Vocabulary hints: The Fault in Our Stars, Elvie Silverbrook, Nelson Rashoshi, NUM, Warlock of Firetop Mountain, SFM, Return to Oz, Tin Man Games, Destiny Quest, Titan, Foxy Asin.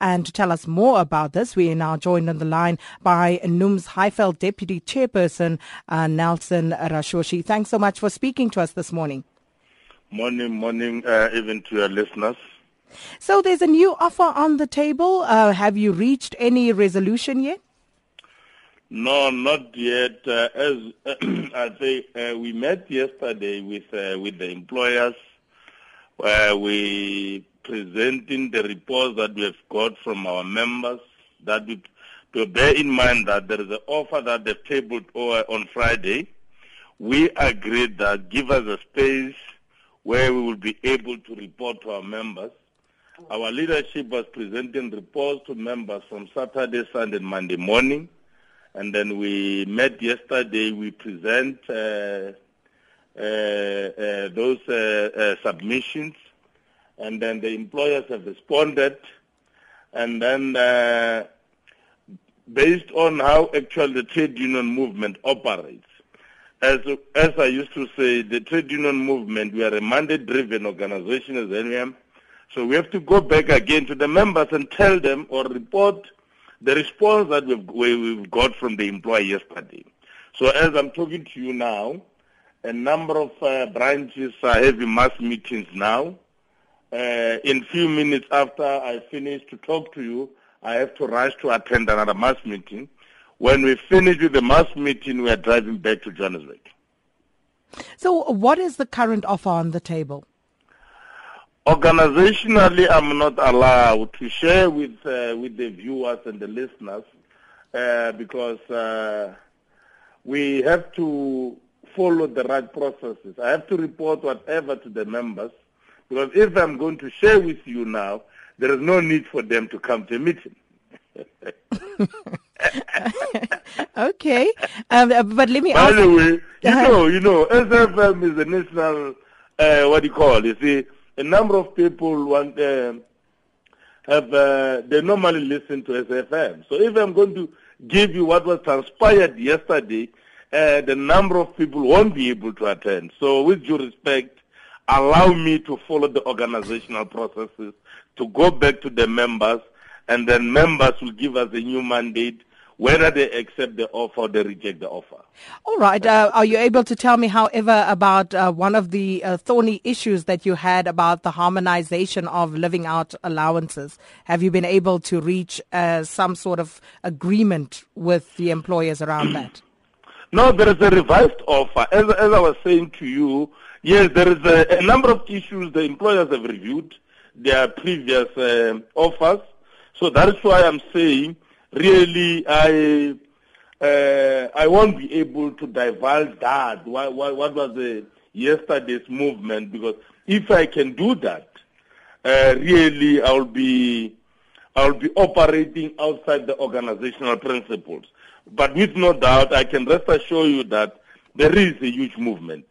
And to tell us more about this, we are now joined on the line by NUM's Highveld Deputy Chairperson, Nelson Rashoshi. Thanks so much for speaking to us this morning. Morning, even to your listeners. So there's a new offer on the table. Have you reached any resolution yet? No, not yet. As I say, we met yesterday with the employers where we presenting the reports that we have got from our members. That we to bear in mind that there is an offer that they've tabled on Friday. We agreed that give us a space where we will be able to report to our members. Our leadership was presenting reports to members from Saturday, Sunday, Monday morning. And then we met yesterday. We present those submissions. And then the employers have responded. And then based on how actually the trade union movement operates, as I used to say, the trade union movement, we are a mandate-driven organization as NUM. So we have to go back again to the members and tell them or report the response that we've got from the employer yesterday. So as I'm talking to you now, a number of branches are having mass meetings now. In few minutes after I finish to talk to you, I have to rush to attend another mass meeting. When we finish with the mass meeting, we are driving back to Johannesburg. So what is the current offer on the table? Organizationally, I'm not allowed to share with the viewers and the listeners because we have to follow the right processes. I have to report whatever to the members because if I'm going to share with you now, there is no need for them to come to a meeting. Okay. But let me ask... By the way, you know, SFM is a national, a number of people they normally listen to SFM. So if I'm going to give you what was transpired yesterday, the number of people won't be able to attend. So with due respect, allow me to follow the organizational processes, to go back to the members, and then members will give us a new mandate, whether they accept the offer or they reject the offer. All right. Are you able to tell me, however, about one of the thorny issues that you had about the harmonization of living out allowances? Have you been able to reach some sort of agreement with the employers around that? No, there is a revised offer. As I was saying to you, yes, there is a number of issues. The employers have reviewed their previous offers. So that's why I'm saying, really, I won't be able to divulge that. What was yesterday's movement? Because if I can do that, really, I'll be operating outside the organizational principles. But with no doubt, I can rest assure you that there is a huge movement.